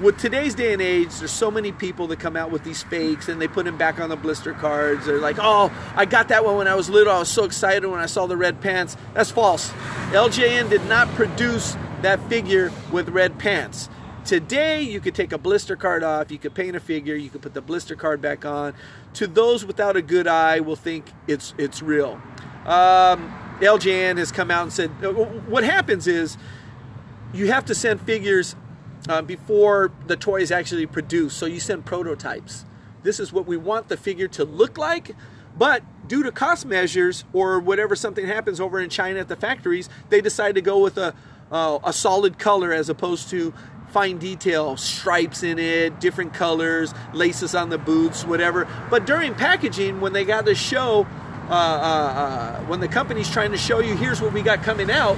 with today's day and age, there's so many people that come out with these fakes, and they put them back on the blister cards. They're like, oh, I got that one when I was little, I was so excited when I saw the red pants. That's false. LJN did not produce that figure with red pants. Today, you could take a blister card off, you could paint a figure, you could put the blister card back on. To those without a good eye, will think it's real. LJN has come out and said, what happens is you have to send figures before the toy is actually produced, so you send prototypes. This is what we want the figure to look like, but due to cost measures or whatever, something happens over in China at the factories, they decide to go with a solid color as opposed to fine detail, stripes in it, different colors, laces on the boots, whatever. But during packaging, when they got to show, when the company's trying to show you, here's what we got coming out,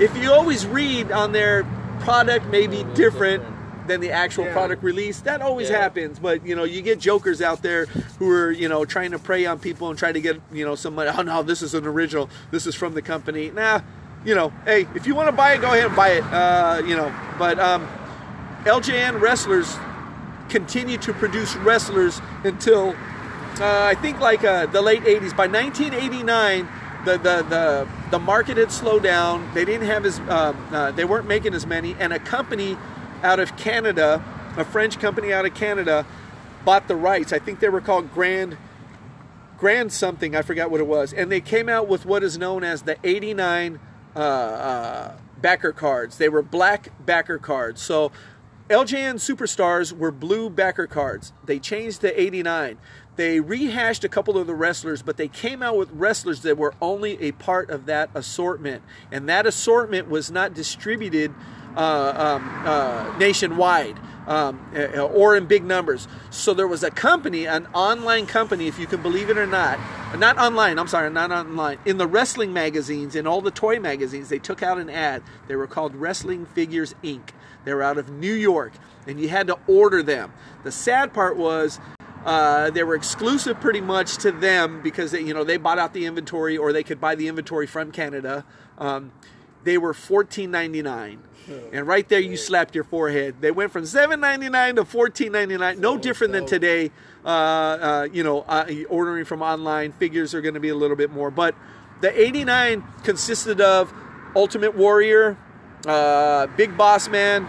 if you always read on their product may be different than the actual product release. That always happens, but you know, you get jokers out there who are, you know, trying to prey on people and try to get, you know, somebody, oh no, this is an original, this is from the company. Nah, you know, hey, if you want to buy it, go ahead and buy it. You know, but LJN wrestlers continue to produce wrestlers until I think like the late 80s. By 1989, the market had slowed down. They didn't have as they weren't making as many, and a company out of Canada, a French company out of Canada, bought the rights. I think they were called Grand something. I forgot what it was, and they came out with what is known as the '89 backer cards. They were black backer cards. So LJN Superstars were blue backer cards. They changed to '89. They rehashed a couple of the wrestlers, but they came out with wrestlers that were only a part of that assortment. And that assortment was not distributed nationwide or in big numbers. So there was a company, an online company, if you can believe it or not. Not online, I'm sorry, not online. In the wrestling magazines, in all the toy magazines, they took out an ad. They were called Wrestling Figures, Inc. They were out of New York, and you had to order them. The sad part was, they were exclusive pretty much to them because they, you know, they bought out the inventory, or they could buy the inventory from Canada. They were $14.99, and right there you slapped your forehead. They went from $7.99 to $14.99. No different than today. You know, ordering from online, figures are going to be a little bit more. But the '89 consisted of Ultimate Warrior, Big Boss Man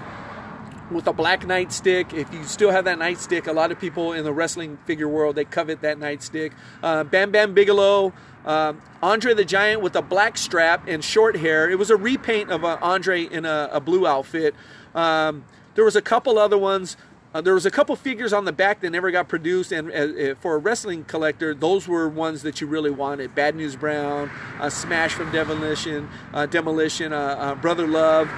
with a black nightstick. If you still have that nightstick, a lot of people in the wrestling figure world, they covet that nightstick. Bam Bam Bigelow, Andre the Giant with a black strap and short hair. It was a repaint of Andre in a blue outfit. There was a couple other ones. There was a couple figures on the back that never got produced, and for a wrestling collector, those were ones that you really wanted. Bad News Brown, Smash from Demolition, Brother Love.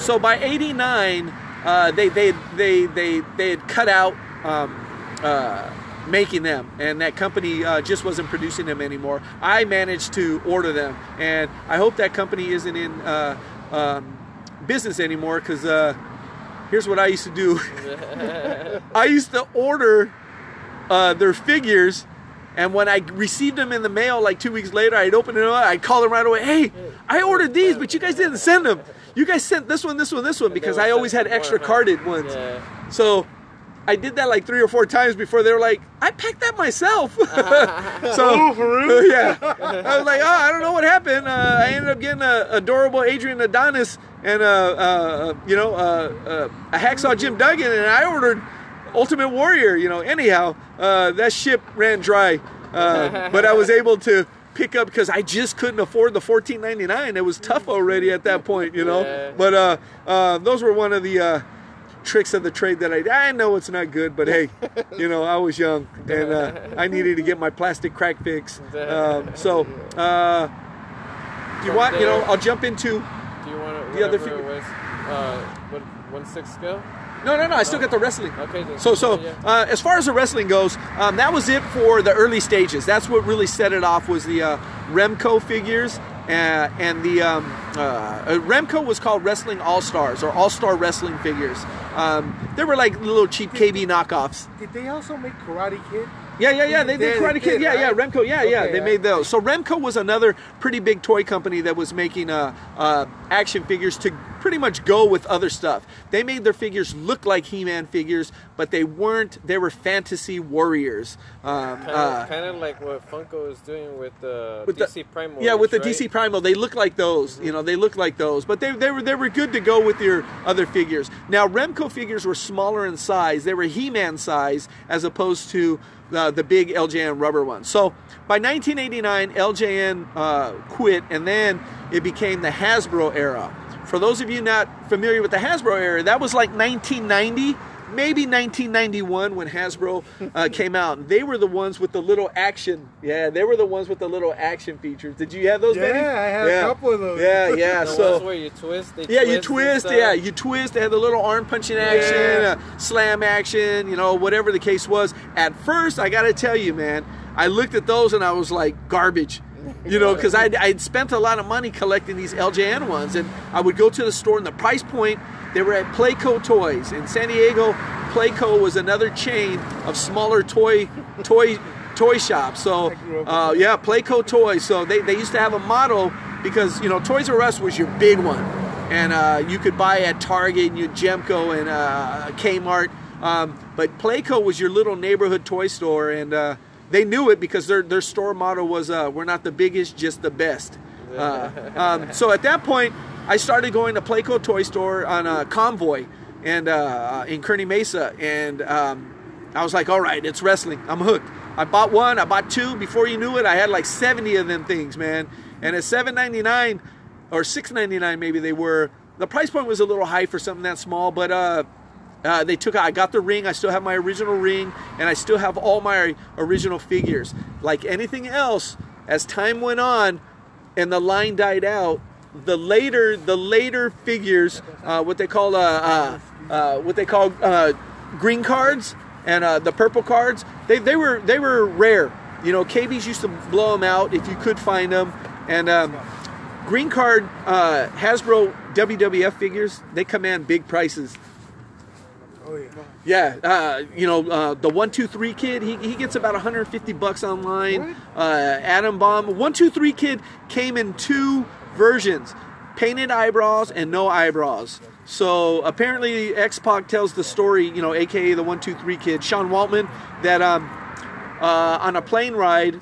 So by '89, they had cut out making them, and that company just wasn't producing them anymore. I managed to order them, and I hope that company isn't in business anymore, because here's what I used to do. I used to order their figures, and when I received them in the mail like 2 weeks later, I'd open it up, I'd call them right away. Hey, I ordered these, but you guys didn't send them. You guys sent this one, because I always had extra carded ones. Yeah. So I did that like 3 or 4 times before they were like, I packed that myself. So, yeah. I was like, oh, I don't know what happened. I ended up getting a adorable Adrian Adonis and a Hacksaw Jim Duggan, and I ordered Ultimate Warrior. You know, anyhow, that ship ran dry, but I was able to pick up, because I just couldn't afford the $14.99. It was tough already at that point, you know. Yeah. But those were one of the tricks of the trade that I know it's not good, but hey, you know, I was young, and I needed to get my plastic crack fix. Do you want? You know, I'll jump into. Do you want the other figure? What 1/6 scale? No, I still got the wrestling. Okay. So, as far as the wrestling goes, that was it for the early stages. That's what really set it off, was the Remco figures, and the Remco was called Wrestling All-Stars, or All-Star Wrestling Figures. They were like little cheap KB knockoffs. Did they also make Karate Kid? Yeah, they did Karate Kid. Yeah, Remco. Yeah, they made those. So Remco was another pretty big toy company that was making action figures to pretty much go with other stuff. They made their figures look like He-Man figures, but they weren't. They were fantasy warriors. Kind of like what Funko is doing with DC the, Primo. Yeah, with the DC Primo, they look like those. Mm-hmm. You know, they look like those. But they were good to go with your other figures. Now Remco figures were smaller in size. They were He-Man size as opposed to the big LJN rubber one. So by 1989, LJN quit, and then it became the Hasbro era. For those of you not familiar with the Hasbro era, that was like 1990, maybe 1991 when Hasbro came out. They were the ones with the little action. Yeah, they were the ones with the little action features. Did you have those, Benny? Yeah, I had a couple of those. Yeah. The ones where you twist. You twist. They had the little arm punching action, slam action, you know, whatever the case was. At first, I got to tell you, man, I looked at those and I was like, garbage. You know, because I'd spent a lot of money collecting these LJN ones, and I would go to the store, and the price point They were at Playco Toys in San Diego. Playco was another chain of smaller toy shops. So yeah, Playco Toys. So they used to have a motto, because you know Toys R Us was your big one, and you could buy at Target and Gemco and Kmart. But Playco was your little neighborhood toy store, and they knew it because their store motto was "We're not the biggest, just the best." So at that point, I started going to Playco Toy Store on a convoy and in Kearny Mesa, and I was like, "All right, it's wrestling. I'm hooked." I bought one, I bought two. Before you knew it, I had like 70 of them things, man. And at $7.99 or $6.99, maybe they were. The price point was a little high for something that small, but. They took. I got the ring. I still have my original ring, and I still have all my original figures. Like anything else, as time went on, and the line died out, the later figures, what they call green cards and the purple cards. They were rare. You know, KBs used to blow them out if you could find them. And green card Hasbro WWF figures, they command big prices. Oh, yeah. Yeah, you know, the 123 Kid, he gets about $150 online. Atom Bomb. 123 Kid came in two versions, painted eyebrows and no eyebrows. So apparently X-Pac tells the story, you know, a.k.a. the 123 Kid, Sean Waltman, that on a plane ride,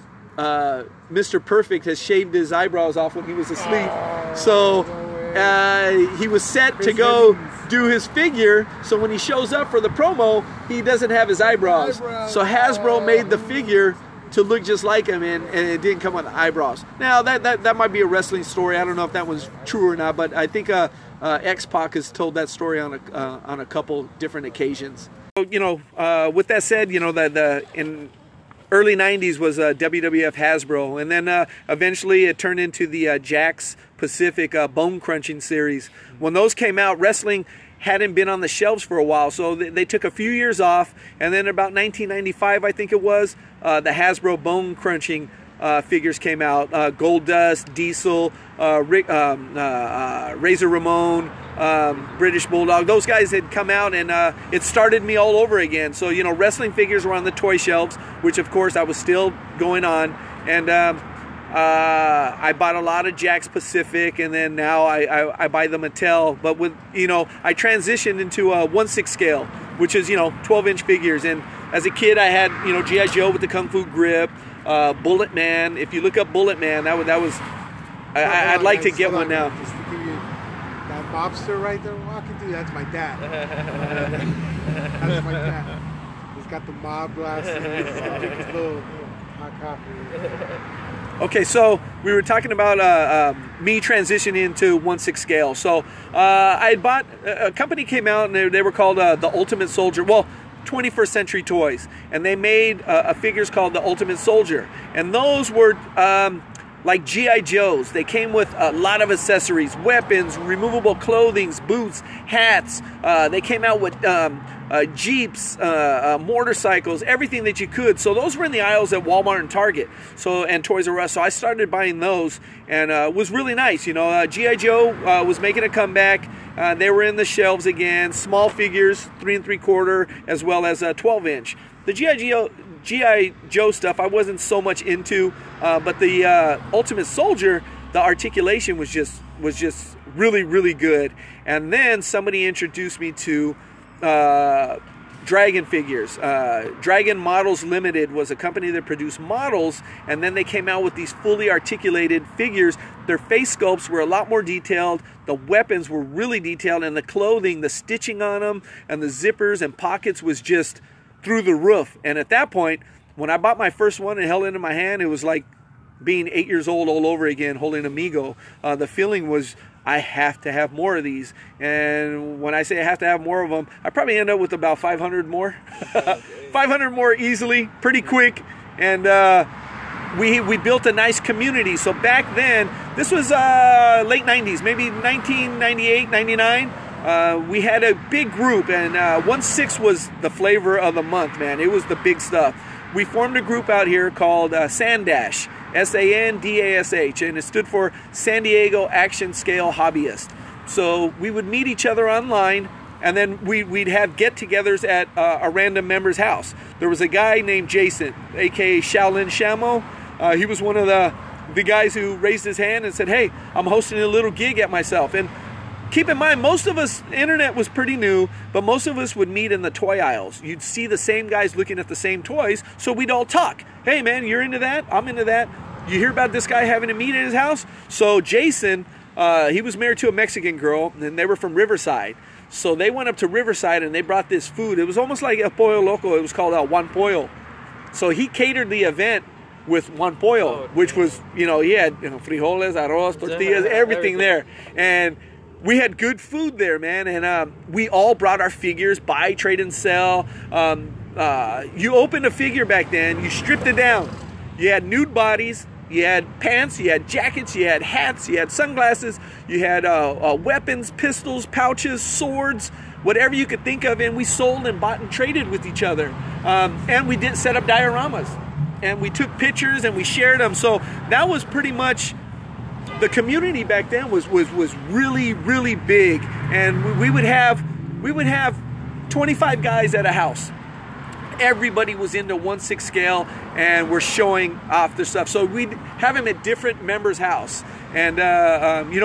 Mr. Perfect has shaved his eyebrows off when he was asleep. So he was set to go do his figure, so when he shows up for the promo, he doesn't have his eyebrows. So Hasbro made the figure to look just like him, and it didn't come with eyebrows. Now that might be a wrestling story. I don't know if that was true or not, but I think X-Pac has told that story on a couple different occasions. So, you know, with that said, you know that in early 90s was WWF Hasbro, and then eventually it turned into the Jax Pacific Bone Crunching series. When those came out, wrestling hadn't been on the shelves for a while, so they took a few years off, and then about 1995, I think it was, the Hasbro Bone Crunching figures came out. Goldust, Diesel, Razor Ramon, British Bulldog. Those guys had come out, and it started me all over again. So, you know, wrestling figures were on the toy shelves, which, of course, I was still going on. And I bought a lot of Jax Pacific, and then now I buy the Mattel. But, with you know, I transitioned into a 1/6 scale, which is, you know, 12-inch figures. And as a kid, I had, you know, G.I. Joe with the Kung Fu grip, Bullet Man. If you look up Bullet Man, that was I'd like to get one now. Just to give you that mobster right there walking through, that's my dad. That's my dad. He's got the mob glasses. He's little hot coffee. Okay, so we were talking about me transitioning into 1/6 scale. So I had bought a company came out, and they were called the Ultimate Soldier. Well, 21st Century Toys, and they made figures called the Ultimate Soldier, and those were like G.I. Joes. They came with a lot of accessories, weapons, removable clothing, boots, hats. They came out with jeeps, motorcycles, everything that you could. So those were in the aisles at Walmart and Target, so and Toys R Us. So I started buying those, and it was really nice. You know, G.I. Joe was making a comeback. They were in the shelves again. Small figures, 3 3/4, as well as a 12-inch. The G.I. Joe stuff I wasn't so much into, but the Ultimate Soldier, the articulation was just really, really good. And then somebody introduced me to Dragon figures. Dragon Models Limited was a company that produced models, and then they came out with these fully articulated figures. Their face sculpts were a lot more detailed, the weapons were really detailed, and the clothing, the stitching on them, and the zippers and pockets was just through the roof. And at that point, when I bought my first one and held it in my hand, it was like being 8 years old all over again, holding a Mego. The feeling was, I have to have more of these. And when I say I have to have more of them, I probably end up with about 500 more. 500 more easily, pretty quick. And we built a nice community. So back then, this was late 90s, maybe 1998, 99. We had a big group, and 1/6 was the flavor of the month, man. It was the big stuff. We formed a group out here called Sandash, S-A-N-D-A-S-H, and it stood for San Diego Action Scale Hobbyist. So we would meet each other online, and then we'd have get-togethers at a random member's house. There was a guy named Jason, a.k.a. Shaolin Shamo. He was one of the guys who raised his hand and said, hey, I'm hosting a little gig at myself. And keep in mind, most of us, internet was pretty new, but most of us would meet in the toy aisles. You'd see the same guys looking at the same toys, so we'd all talk. Hey, man, you're into that? I'm into that. You hear about this guy having a meet at his house? So Jason, he was married to a Mexican girl, and they were from Riverside. So they went up to Riverside, and they brought this food. It was almost like a pollo loco. It was called el Juan Pollo. So he catered the event with Juan Pollo, which was, he had frijoles, arroz, tortillas, everything there. And we had good food there, man. And we all brought our figures, buy, trade, and sell. You opened a figure back then. You stripped it down. You had nude bodies. You had pants, you had jackets, you had hats, you had sunglasses, you had weapons, pistols, pouches, swords, whatever you could think of. And we sold and bought and traded with each other. And we did set up dioramas. And we took pictures and we shared them. So that was pretty much the community back then was really, really big. And we would have 25 guys at a house. Everybody was into 1/6 scale and we're showing off their stuff. So we'd have him at different members' house. And,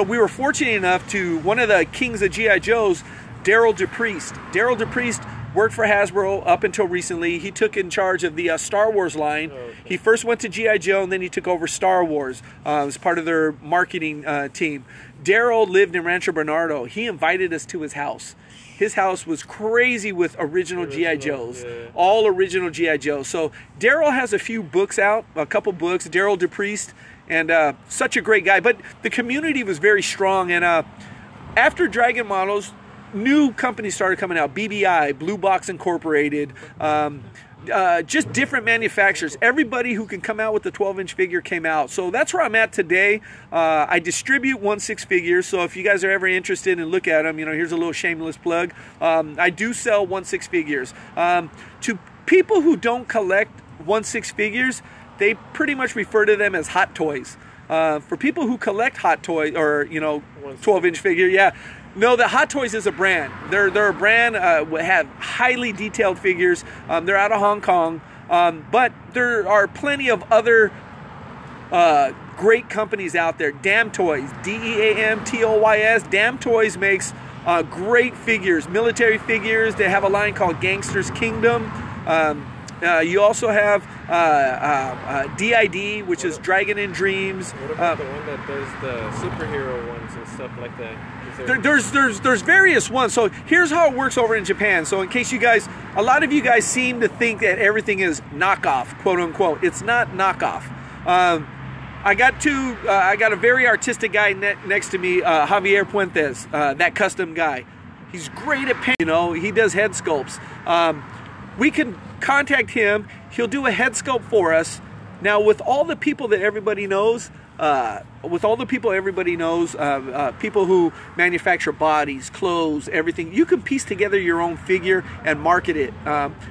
we were fortunate enough to, one of the kings of G.I. Joe's, Daryl DePriest. Daryl DePriest worked for Hasbro up until recently. He took in charge of the Star Wars line. He first went to G.I. Joe and then he took over Star Wars as part of their marketing team. Daryl lived in Rancho Bernardo. He invited us to his house. His house was crazy with original G.I. Joes, all original G.I. Joes. So Daryl has a few books out, a couple books, Daryl DePriest, and such a great guy. But the community was very strong. And after Dragon Models, new companies started coming out, BBI, Blue Box Incorporated, just different manufacturers. Everybody who can come out with the 12-inch figure came out. So that's where I'm at today. I distribute 1/6 figures, so if you guys are ever interested and look at them, here's a little shameless plug. I do sell 1/6 figures. To people who don't collect 1/6 figures, they pretty much refer to them as hot toys. For people who collect hot toys or 12-inch figure, yeah. No, the Hot Toys is a brand. They're a brand that have highly detailed figures. They're out of Hong Kong. But there are plenty of other great companies out there. Damn Toys, DAMTOYS. Damn Toys makes great figures, military figures. They have a line called Gangster's Kingdom. You also have DID, which is Dragon and Dreams. What about the one that does the superhero ones and stuff like that? There's various ones. So here's how it works over in Japan. So in case you guys, a lot of you guys seem to think that everything is knockoff, quote unquote. It's not knockoff. I got a very artistic guy next to me, Xavier Puente, that custom guy. He's great at painting. He does head sculpts. We can contact him. He'll do a head sculpt for us. Now with all the people that everybody knows. People who manufacture bodies, clothes, everything, you can piece together your own figure and market it.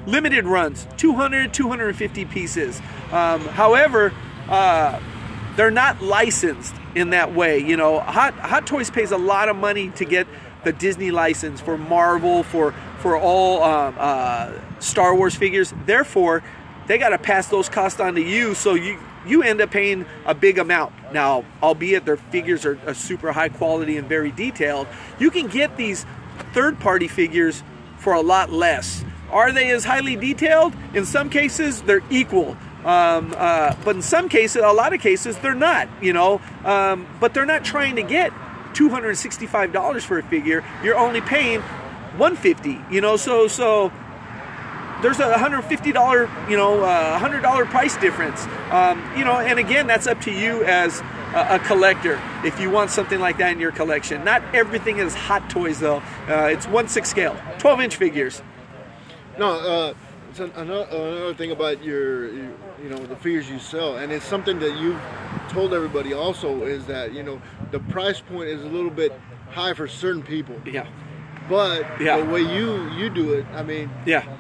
Limited runs, 200, 250 pieces. However, they're not licensed in that way. Hot Toys pays a lot of money to get the Disney license for Marvel, for all Star Wars figures. Therefore, they got to pass those costs on to you, so you end up paying a big amount. Now, albeit their figures are super high quality and very detailed, you can get these third-party figures for a lot less. Are they as highly detailed? In some cases, they're equal. But in some cases, a lot of cases, they're not, But they're not trying to get $265 for a figure. You're only paying $150, so... There's a $150, $100 price difference. And again, that's up to you as a collector if you want something like that in your collection. Not everything is Hot Toys, though. It's 1/6 scale, 12-inch figures. No, it's another thing about the figures you sell, and it's something that you've told everybody also is that, the price point is a little bit high for certain people. Yeah. But yeah. The way you do it,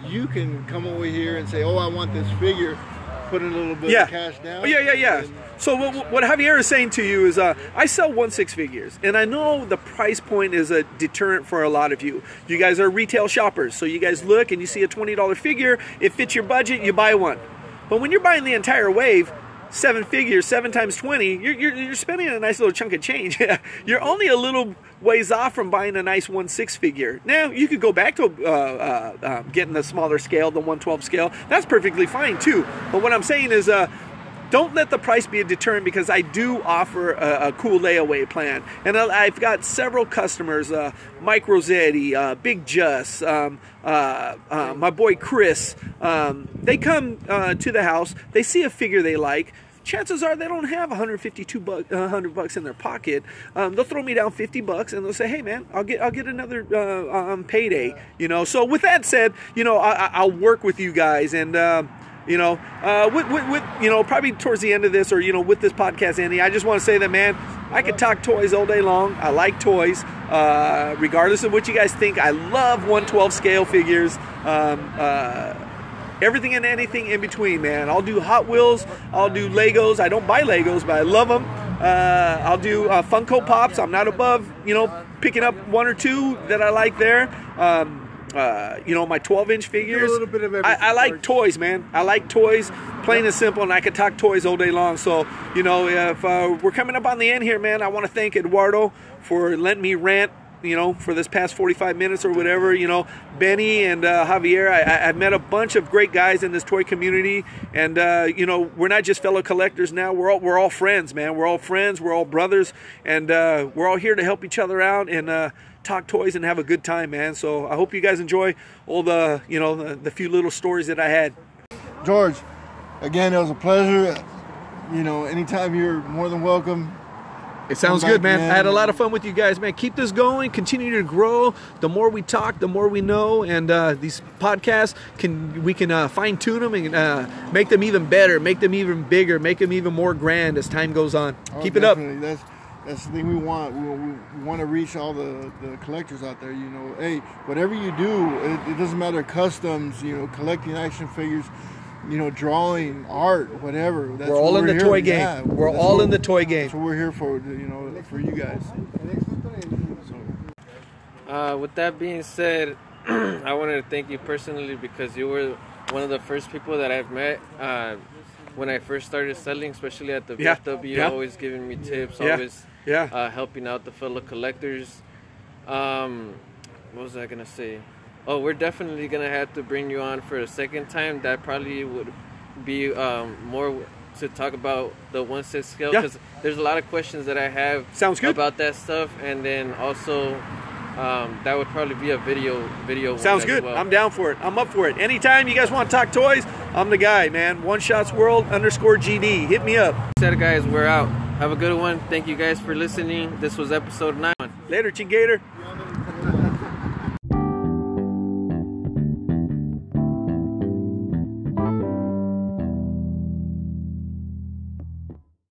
you can come over here and say, oh, I want this figure. put in a little bit of cash down. Yeah. So what Javier is saying to you is, I sell 1/6 figures, and I know the price point is a deterrent for a lot of you. You guys are retail shoppers, so you guys look and you see a $20 figure, it fits your budget, you buy one. But when you're buying the entire wave, 7 figures, 7 times 20, you're spending a nice little chunk of change. You're only a little ways off from buying a nice 1/6 figure. Now you could go back to getting the smaller scale, the 1/12 scale. That's perfectly fine too. But what I'm saying is, don't let the price be a deterrent, because I do offer a cool layaway plan. And I've got several customers, Mike Rossetti, Big Just, my boy Chris. They come to the house, they see a figure they like. Chances are they don't have 100 bucks in their pocket. They'll throw me down 50 bucks and they'll say, "Hey man, I'll get another payday." You know. So with that said, you know, I'll work with you guys, and you know, probably towards the end of this, or you know, with this podcast, Andy, I just want to say that, man, I could talk toys all day long. I like toys, regardless of what you guys think. I love 1/12 scale figures. Everything and anything in between, man. I'll do Hot Wheels. I'll do Legos. I don't buy Legos, but I love them. I'll do Funko Pops. I'm not above, you know, picking up one or two that I like there. You know, my 12-inch figures. A little bit of everything. I like toys, man. I like toys, plain and simple, and I could talk toys all day long. So, you know, if we're coming up on the end here, man, I want to thank Eduardo for letting me rant, you know, for this past 45 minutes or whatever. You know, Benny and Javier, I've met a bunch of great guys in this toy community, and you know, we're not just fellow collectors now, we're all friends, man. We're all friends, we're all brothers, and we're all here to help each other out and talk toys and have a good time, man. So I hope you guys enjoy all the, you know, the few little stories that I had. George, again, it was a pleasure. You know, anytime you're more than welcome. It sounds good, man. I had a lot of fun with you guys, man. Keep this going. Continue to grow. The more we talk, the more we know. And these podcasts, we can fine-tune them and make them even better, make them even bigger, make them even more grand as time goes on. Oh, keep definitely. It up. That's the thing we want. We want to reach all the collectors out there. You know, hey, whatever you do, it doesn't matter. Customs, you know, collecting action figures, you know, drawing, art, whatever. That's we're all in the toy game. Yeah, we're all in the toy game. That's what we're here for, you know, for you guys. With that being said, I wanted to thank you personally, because you were one of the first people that I've met when I first started selling, especially at the VFW, always giving me tips, always helping out the fellow collectors. What was I going to say? Oh, we're definitely going to have to bring you on for a second time. That probably would be more to talk about the 1/6 scale, because there's a lot of questions that I have about that stuff. And then also, that would probably be a video. Sounds good. Well. I'm down for it. I'm up for it. Anytime you guys want to talk toys, I'm the guy, man. OneShotsWorld_GD. Hit me up. That's it, guys. We're out. Have a good one. Thank you guys for listening. This was episode 9. Later, Chingator.